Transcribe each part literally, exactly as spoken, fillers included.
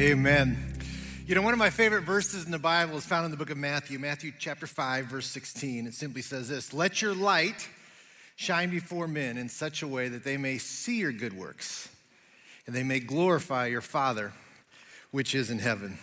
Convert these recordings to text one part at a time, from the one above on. Amen. You know, one of my favorite verses in the Bible is found in the book of Matthew, Matthew chapter five, verse sixteen. It simply says this: let your light shine before men in such a way that they may see your good works and they may glorify your Father, which is in heaven.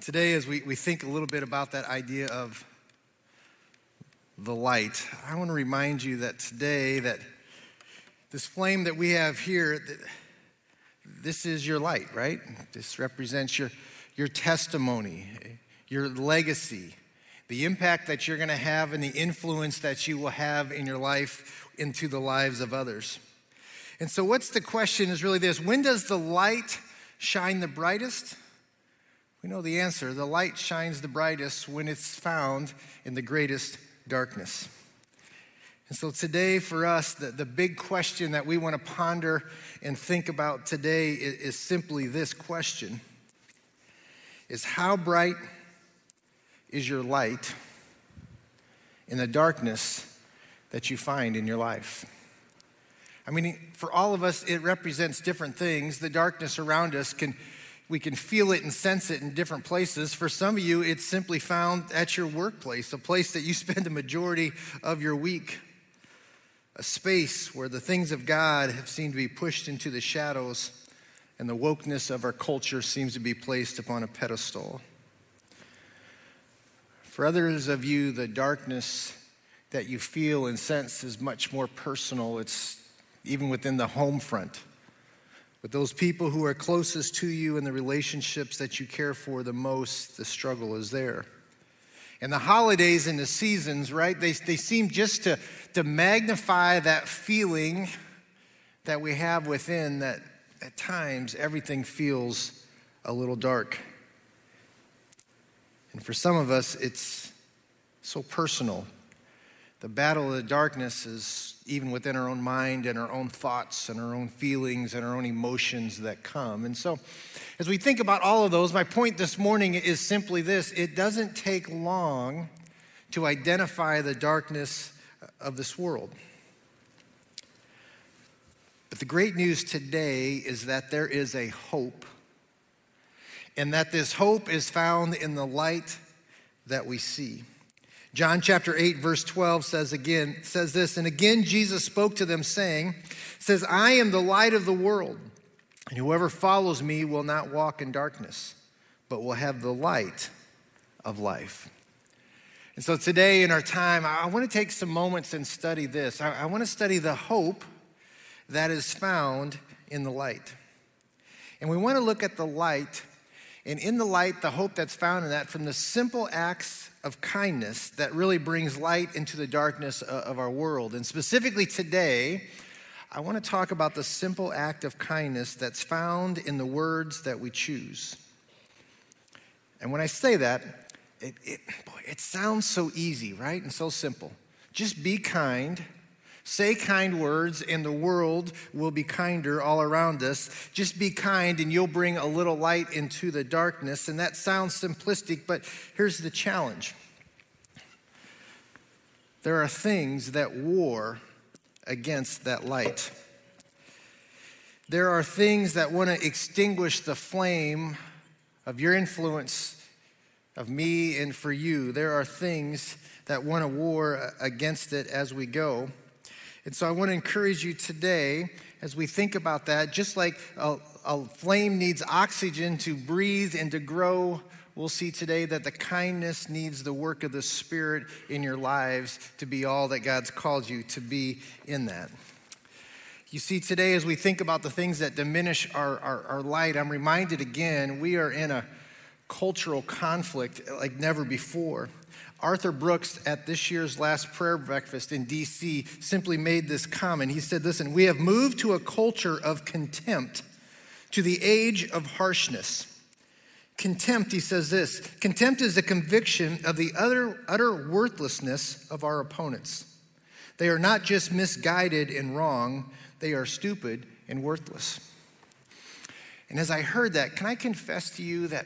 Today, as we, we think a little bit about that idea of the light, I want to remind you that today, that this flame that we have here, that this is your light, right? This represents your your testimony, your legacy, the impact that you're gonna have and the influence that you will have in your life into the lives of others. And so what's the question is really this: when does the light shine the brightest? We know the answer. The light shines the brightest when it's found in the greatest darkness. And so today for us, the, the big question that we wanna ponder and think about today is, is simply this question. Is how bright is your light in the darkness that you find in your life? I mean, for all of us, it represents different things. The darkness around us, can, we can feel it and sense it in different places. For some of you, it's simply found at your workplace, a place that you spend the majority of your week, a space where the things of God have seemed to be pushed into the shadows, and the wokeness of our culture seems to be placed upon a pedestal. For others of you, the darkness that you feel and sense is much more personal. It's even within the home front, with those people who are closest to you and the relationships that you care for the most. The struggle is there. And the holidays and the seasons, right, they, they seem just to, to magnify that feeling that we have within, that at times, everything feels a little dark. And for some of us, it's so personal. The battle of the darkness is even within our own mind and our own thoughts and our own feelings and our own emotions that come. And so, as we think about all of those, my point this morning is simply this: it doesn't take long to identify the darkness of this world. But the great news today is that there is a hope, and that this hope is found in the light that we see. John chapter eight, verse twelve says again, says this, and again Jesus spoke to them saying, says, I am the light of the world, and whoever follows me will not walk in darkness, but will have the light of life. And so today in our time, I want to take some moments and study this. I, I want to study the hope that is found in the light. And we want to look at the light, and in the light, the hope that's found in that, from the simple acts of kindness that really brings light into the darkness of our world. And specifically today, I want to talk about the simple act of kindness that's found in the words that we choose. And when I say that, it, it, boy, it sounds so easy, right? And so simple. Just be kind. Say kind words and the world will be kinder all around us. Just be kind and you'll bring a little light into the darkness. And that sounds simplistic, but here's the challenge. There are things that war against that light. There are things that want to extinguish the flame of your influence, of me and for you. There are things that want to war against it as we go. And so I want to encourage you today, as we think about that, just like a, a flame needs oxygen to breathe and to grow, we'll see today that the kindness needs the work of the Spirit in your lives to be all that God's called you to be in that. You see, today as we think about the things that diminish our, our, our light, I'm reminded again, we are in a cultural conflict like never before. Arthur Brooks, at this year's last prayer breakfast in D C, simply made this comment. He said, listen, we have moved to a culture of contempt, to the age of harshness. Contempt, he says this, contempt is a conviction of the utter, utter worthlessness of our opponents. They are not just misguided and wrong, they are stupid and worthless. And as I heard that, can I confess to you that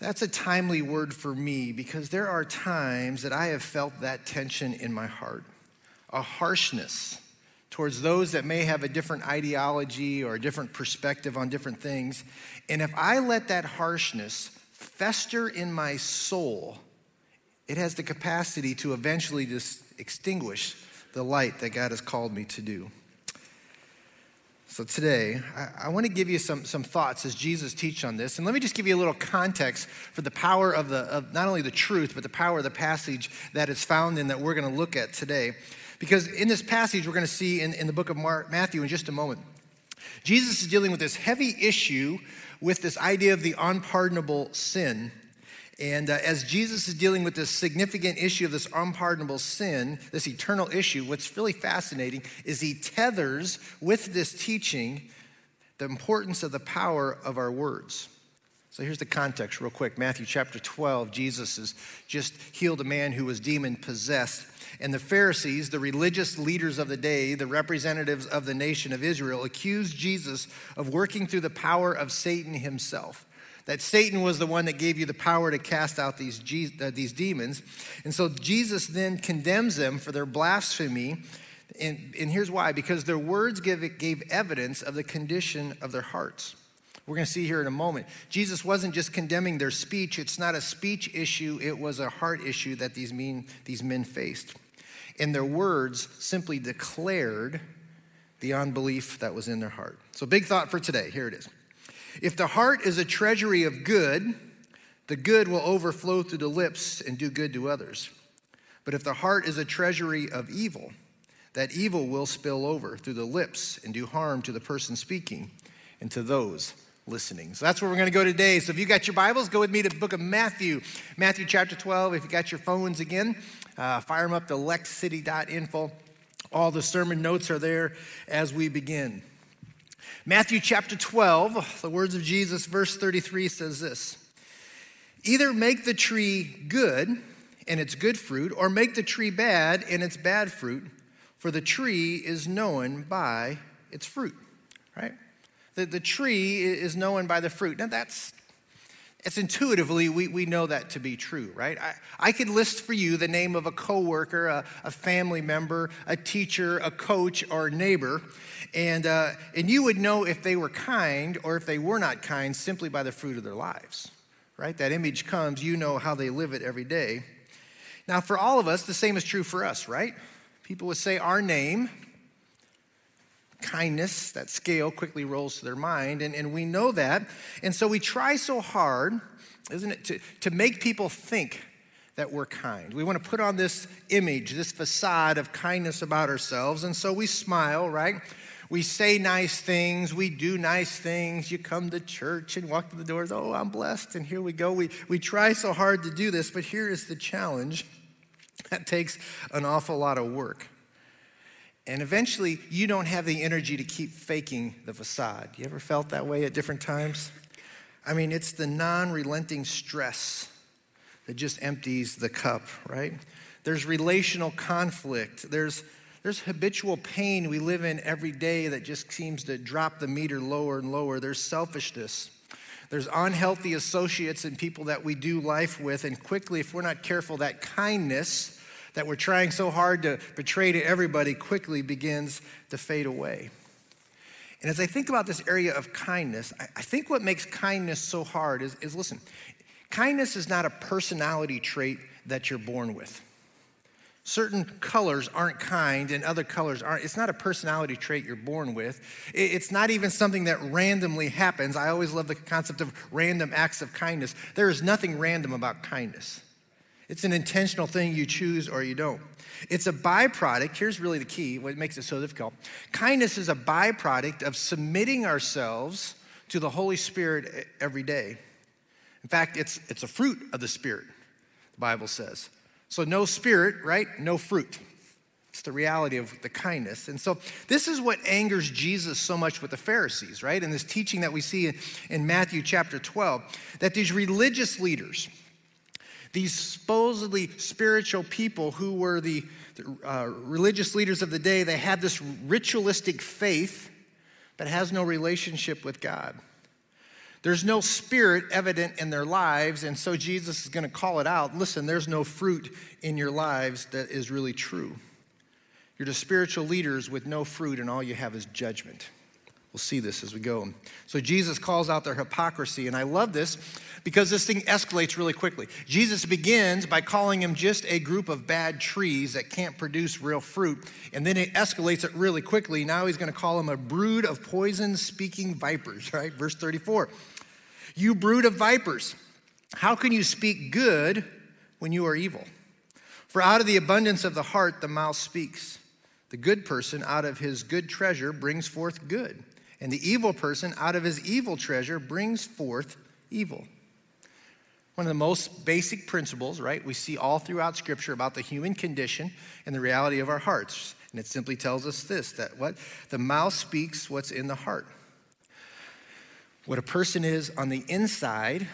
that's a timely word for me, because there are times that I have felt that tension in my heart, a harshness towards those that may have a different ideology or a different perspective on different things. And if I let that harshness fester in my soul, it has the capacity to eventually just extinguish the light that God has called me to do. So today, I, I want to give you some, some thoughts as Jesus teaches on this. And let me just give you a little context for the power of the of not only the truth, but the power of the passage that is found in that we're going to look at today. Because in this passage, we're going to see in, in the book of Mark, Matthew in just a moment, Jesus is dealing with this heavy issue with this idea of the unpardonable sin. And uh, as Jesus is dealing with this significant issue of this unpardonable sin, this eternal issue, what's really fascinating is he tethers with this teaching the importance of the power of our words. So here's the context real quick. Matthew chapter twelve, Jesus has just healed a man who was demon-possessed. And the Pharisees, the religious leaders of the day, the representatives of the nation of Israel, accused Jesus of working through the power of Satan himself. That Satan was the one that gave you the power to cast out these, uh, these demons. And so Jesus then condemns them for their blasphemy. And, and here's why. Because their words give, gave evidence of the condition of their hearts. We're going to see here in a moment. Jesus wasn't just condemning their speech. It's not a speech issue. It was a heart issue that these men, these men faced. And their words simply declared the unbelief that was in their heart. So big thought for today. Here it is. If the heart is a treasury of good, the good will overflow through the lips and do good to others. But if the heart is a treasury of evil, that evil will spill over through the lips and do harm to the person speaking and to those listening. So that's where we're going to go today. So if you got your Bibles, go with me to the book of Matthew, Matthew chapter twelve. If you got your phones again, uh, fire them up to lex city dot info. All the sermon notes are there as we begin. Matthew chapter twelve, the words of Jesus, verse thirty-three says this. Either make the tree good and its good fruit, or make the tree bad and its bad fruit, for the tree is known by its fruit, right? The, the tree is known by the fruit. Now that's, it's intuitively, we, we know that to be true, right? I, I could list for you the name of a coworker, a, a family member, a teacher, a coach, or a neighbor, and uh, and you would know if they were kind or if they were not kind simply by the fruit of their lives, right? That image comes, you know how they live it every day. Now, for all of us, the same is true for us, right? People would say our name, kindness, that scale quickly rolls to their mind, and, and we know that. And so we try so hard, isn't it, to, to make people think that we're kind. We want to put on this image, this facade of kindness about ourselves, and so we smile, right? We say nice things, we do nice things. You come to church and walk through the doors, oh, I'm blessed, and here we go. We, we try so hard to do this, but here is the challenge. That takes an awful lot of work. And eventually, you don't have the energy to keep faking the facade. You ever felt that way at different times? I mean, it's the non-relenting stress that just empties the cup, right? There's relational conflict. There's There's habitual pain we live in every day that just seems to drop the meter lower and lower. There's selfishness. There's unhealthy associates and people that we do life with. And quickly, if we're not careful, that kindness that we're trying so hard to portray to everybody quickly begins to fade away. And as I think about this area of kindness, I think what makes kindness so hard is, is listen, kindness is not a personality trait that you're born with. Certain colors aren't kind and other colors aren't. It's not a personality trait you're born with. It's not even something that randomly happens. I always love the concept of random acts of kindness. There is nothing random about kindness. It's an intentional thing you choose or you don't. It's a byproduct. Here's really the key, what makes it so difficult. Kindness is a byproduct of submitting ourselves to the Holy Spirit every day. In fact, it's, it's a fruit of the Spirit, the Bible says. So no spirit, right? No fruit. It's the reality of the kindness. And so this is what angers Jesus so much with the Pharisees, right? And this teaching that we see in Matthew chapter twelve, that these religious leaders, these supposedly spiritual people who were the, the uh, religious leaders of the day, they had this ritualistic faith but has no relationship with God. There's no spirit evident in their lives, and so Jesus is going to call it out. Listen, there's no fruit in your lives that is really true. You're just spiritual leaders with no fruit, and all you have is judgment. We'll see this as we go. So Jesus calls out their hypocrisy, and I love this because this thing escalates really quickly. Jesus begins by calling them just a group of bad trees that can't produce real fruit, and then it escalates it really quickly. Now he's going to call them a brood of poison-speaking vipers, right? Verse thirty-four, you brood of vipers, how can you speak good when you are evil? For out of the abundance of the heart, the mouth speaks. The good person out of his good treasure brings forth good. And the evil person out of his evil treasure brings forth evil. One of the most basic principles, right, we see all throughout Scripture about the human condition and the reality of our hearts. And it simply tells us this, that what the mouth speaks what's in the heart. What a person is on the inside,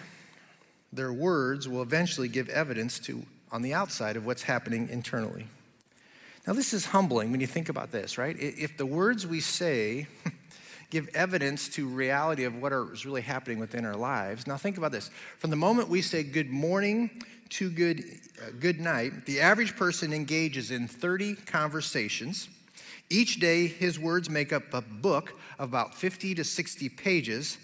their words will eventually give evidence to on the outside of what's happening internally. Now, this is humbling when you think about this, right? If the words we say give evidence to reality of what is really happening within our lives. Now think about this. From the moment we say good morning to good, uh, good night, the average person engages in thirty conversations. Each day, his words make up a book of about fifty to sixty pages.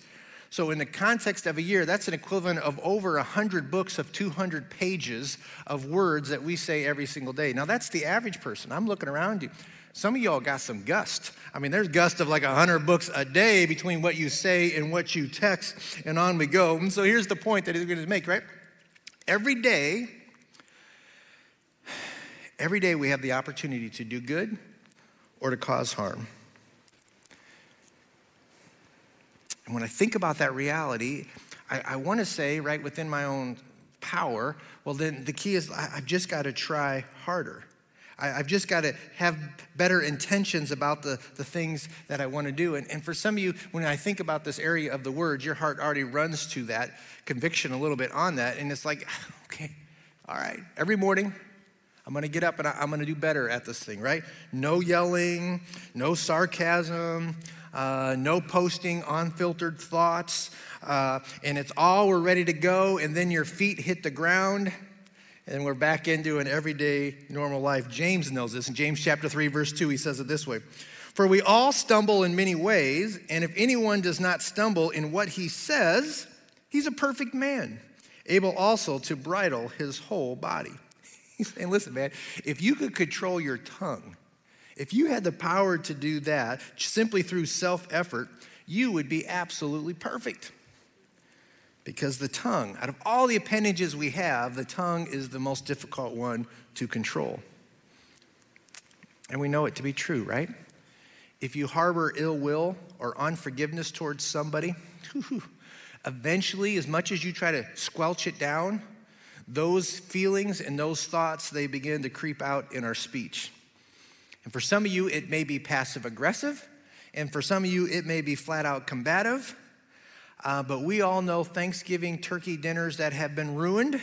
So in the context of a year, that's an equivalent of over one hundred books of two hundred pages of words that we say every single day. Now that's the average person. I'm looking around you. Some of y'all got some gust. I mean, there's gust of like one hundred books a day between what you say and what you text, and on we go. And so here's the point that he's going to make, right? Every day, every day we have the opportunity to do good or to cause harm. And when I think about that reality, I, I want to say, right, within my own power, well, then the key is I, I've just got to try harder. I've just got to have better intentions about the, the things that I want to do. And, and for some of you, when I think about this area of the word, your heart already runs to that conviction a little bit on that. And it's like, okay, all right. Every morning, I'm going to get up and I, I'm going to do better at this thing, right? No yelling, no sarcasm, uh, no posting unfiltered thoughts. Uh, and it's all we're ready to go. And then your feet hit the ground. And we're back into an everyday normal life. James knows this. In James chapter three, verse two, he says it this way. For we all stumble in many ways, and if anyone does not stumble in what he says, he's a perfect man, able also to bridle his whole body. He's saying, listen, man, if you could control your tongue, if you had the power to do that simply through self-effort, you would be absolutely perfect. Because the tongue, out of all the appendages we have, the tongue is the most difficult one to control. And we know it to be true, right? If you harbor ill will or unforgiveness towards somebody, eventually, as much as you try to squelch it down, those feelings and those thoughts, they begin to creep out in our speech. And for some of you, it may be passive aggressive. And for some of you, it may be flat out combative. Uh, but we all know Thanksgiving turkey dinners that have been ruined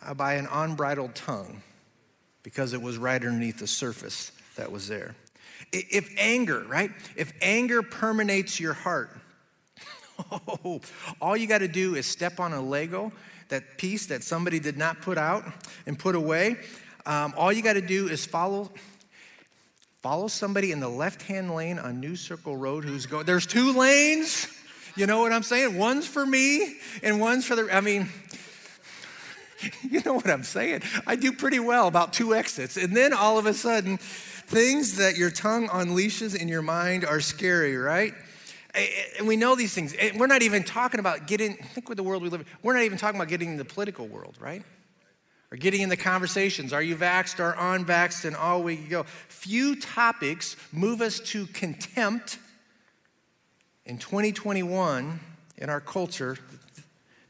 uh, by an unbridled tongue because it was right underneath the surface that was there. If anger, right? If anger permeates your heart, oh, all you got to do is step on a Lego, that piece that somebody did not put out and put away. Um, all you got to do is follow... Follow somebody in the left-hand lane on New Circle Road who's going... There's two lanes... You know what I'm saying? One's for me and one's for the, I mean, you know what I'm saying? I do pretty well about two exits. And then all of a sudden, things that your tongue unleashes in your mind are scary, right? And we know these things. We're not even talking about getting, think with the world we live in, we're not even talking about getting in the political world, right? Or getting in the conversations. Are you vaxxed or unvaxxed? And all we go. Few topics move us to contempt in twenty twenty-one, in our culture,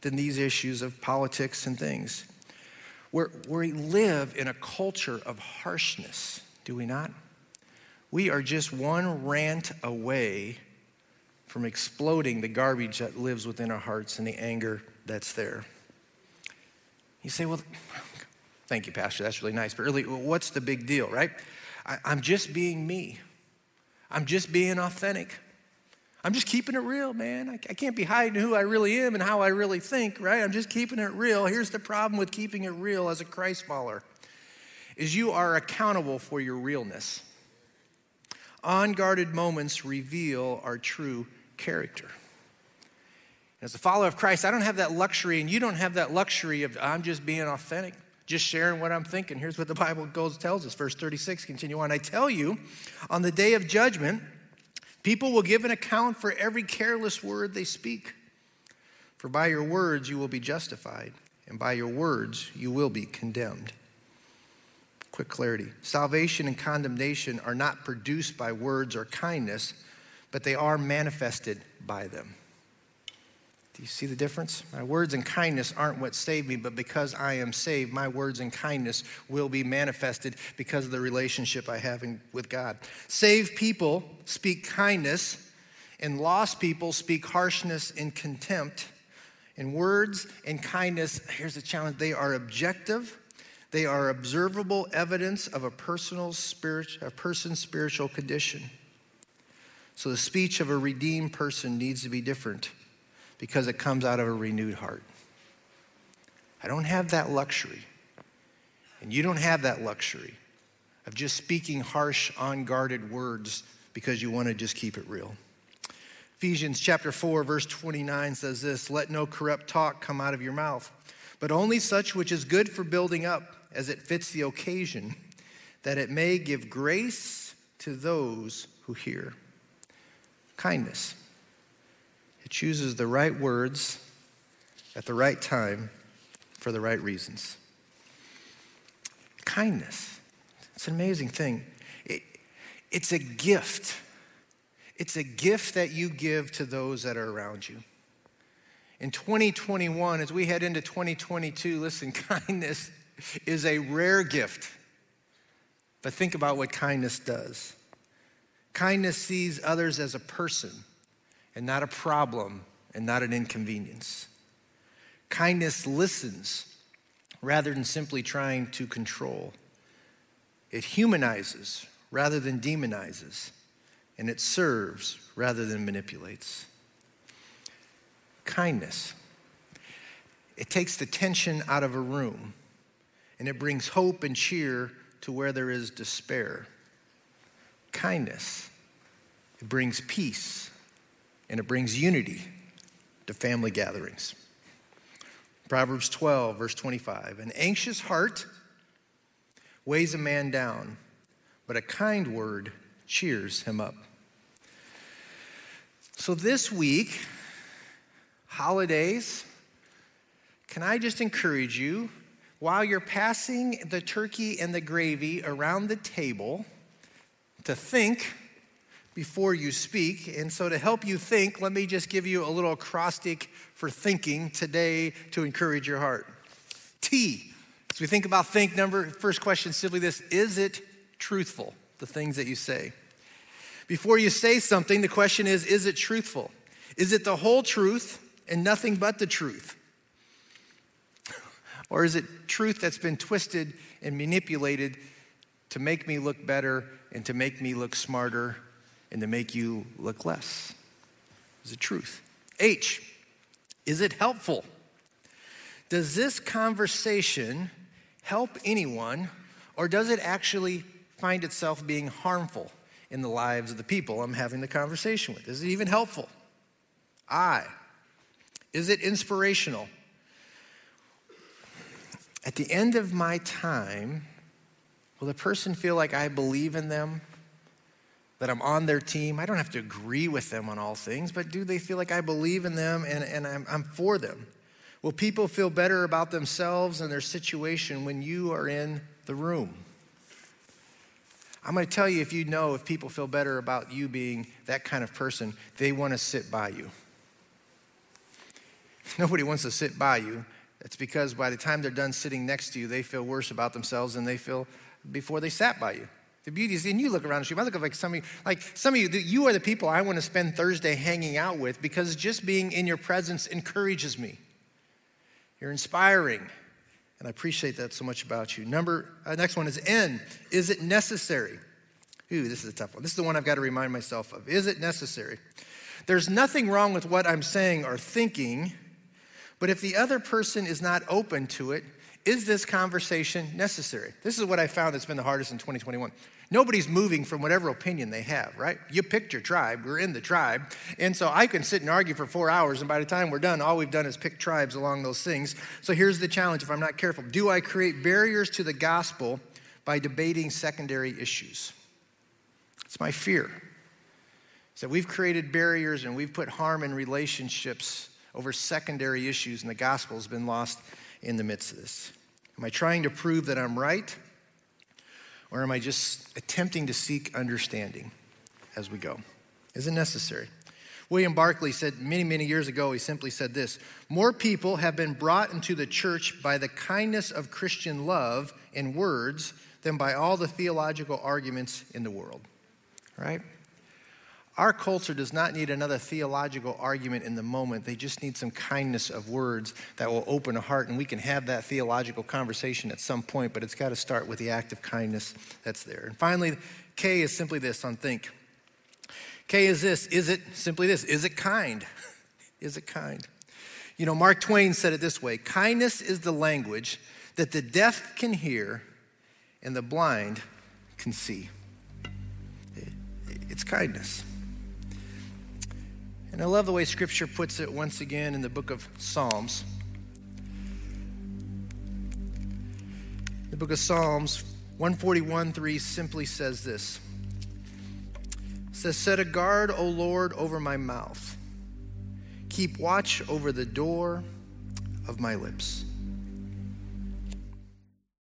than these issues of politics and things. We're, we live in a culture of harshness, do we not? We are just one rant away from exploding the garbage that lives within our hearts and the anger that's there. You say, well, thank you, Pastor, that's really nice, but really, what's the big deal, right? I, I'm just being me. I'm just being authentic. I'm just keeping it real, man. I, I can't be hiding who I really am and how I really think, right? I'm just keeping it real. Here's the problem with keeping it real as a Christ follower, is you are accountable for your realness. unguarded moments reveal our true character. As a follower of Christ, I don't have that luxury, and you don't have that luxury of, I'm just being authentic, just sharing what I'm thinking. Here's what the Bible goes tells us, verse thirty-six, continue on. I tell you, on the day of judgment, people will give an account for every careless word they speak. For by your words you will be justified, and by your words you will be condemned. Quick clarity. Salvation and condemnation are not produced by words or kindness, but they are manifested by them. Do you see the difference? My words and kindness aren't what saved me, but because I am saved, my words and kindness will be manifested because of the relationship I have in, with God. Saved people speak kindness, and lost people speak harshness and contempt. And words and kindness, here's the challenge, they are objective. They are observable evidence of a, personal spirit, a person's spiritual condition. So the speech of a redeemed person needs to be different, because it comes out of a renewed heart. I don't have that luxury, and you don't have that luxury of just speaking harsh, unguarded words because you want to just keep it real. Ephesians chapter four, verse twenty-nine says this, let no corrupt talk come out of your mouth, but only such which is good for building up as it fits the occasion, that it may give grace to those who hear. Kindness. It chooses the right words at the right time for the right reasons. Kindness. It's an amazing thing. It, it's a gift. It's a gift that you give to those that are around you. In twenty twenty-one, as we head into twenty twenty-two, listen, kindness is a rare gift. But think about what kindness does. Kindness sees others as a person, and not a problem, and not an inconvenience. Kindness listens rather than simply trying to control. It humanizes rather than demonizes, and it serves rather than manipulates. Kindness. It takes the tension out of a room, and it brings hope and cheer to where there is despair. Kindness. It brings peace. And it brings unity to family gatherings. Proverbs twelve, verse twenty-five. An anxious heart weighs a man down, but a kind word cheers him up. So this week, holidays, can I just encourage you, while you're passing the turkey and the gravy around the table, to think before you speak. And so to help you think, let me just give you a little acrostic for thinking today to encourage your heart. T, as we think about think, number, first question, simply this, is it truthful, the things that you say? Before you say something, the question is, is it truthful? Is it the whole truth and nothing but the truth? Or is it truth that's been twisted and manipulated to make me look better and to make me look smarter and to make you look less? Is it truth? H, is it helpful? Does this conversation help anyone, or does it actually find itself being harmful in the lives of the people I'm having the conversation with? Is it even helpful? I, is it inspirational? At the end of my time, will the person feel like I believe in them? That I'm on their team? I don't have to agree with them on all things, but do they feel like I believe in them and, and I'm, I'm for them? Will people feel better about themselves and their situation when you are in the room? I'm gonna tell you, if you know if people feel better about you being that kind of person, they wanna sit by you. If nobody wants to sit by you, that's because by the time they're done sitting next to you, they feel worse about themselves than they feel before they sat by you. The beauty is, and you look around the street, I look at like some of you, like some of you, you are the people I want to spend Thursday hanging out with, because just being in your presence encourages me. You're inspiring, and I appreciate that so much about you. Number, uh, next one is N, is it necessary? Ooh, this is a tough one. This is the one I've got to remind myself of. Is it necessary? There's nothing wrong with what I'm saying or thinking, but if the other person is not open to it, Is this conversation necessary? This is what I found that's been the hardest in twenty twenty-one. Nobody's moving from whatever opinion they have, right? You picked your tribe, we're in the tribe. And so I can sit and argue for four hours and by the time we're done, all we've done is pick tribes along those things. So here's the challenge if I'm not careful. Do I create barriers to the gospel by debating secondary issues? It's my fear. It's that we've created barriers and we've put harm in relationships over secondary issues and the gospel's been lost in the midst of this. Am I trying to prove that I'm right? Or am I just attempting to seek understanding as we go? Is it necessary? William Barclay said many, many years ago, he simply said this, more people have been brought into the church by the kindness of Christian love in words than by all the theological arguments in the world, right? Our culture does not need another theological argument in the moment. They just need some kindness of words that will open a heart, and we can have that theological conversation at some point, but it's got to start with the act of kindness that's there. And finally, K is simply this on think. K is this, is it simply this, is it kind? Is it kind? You know, Mark Twain said it this way, kindness is the language that the deaf can hear and the blind can see. It's kindness. And I love the way Scripture puts it once again in the book of Psalms. The book of Psalms one forty-one three simply says this. It says, set a guard, O Lord, over my mouth. Keep watch over the door of my lips.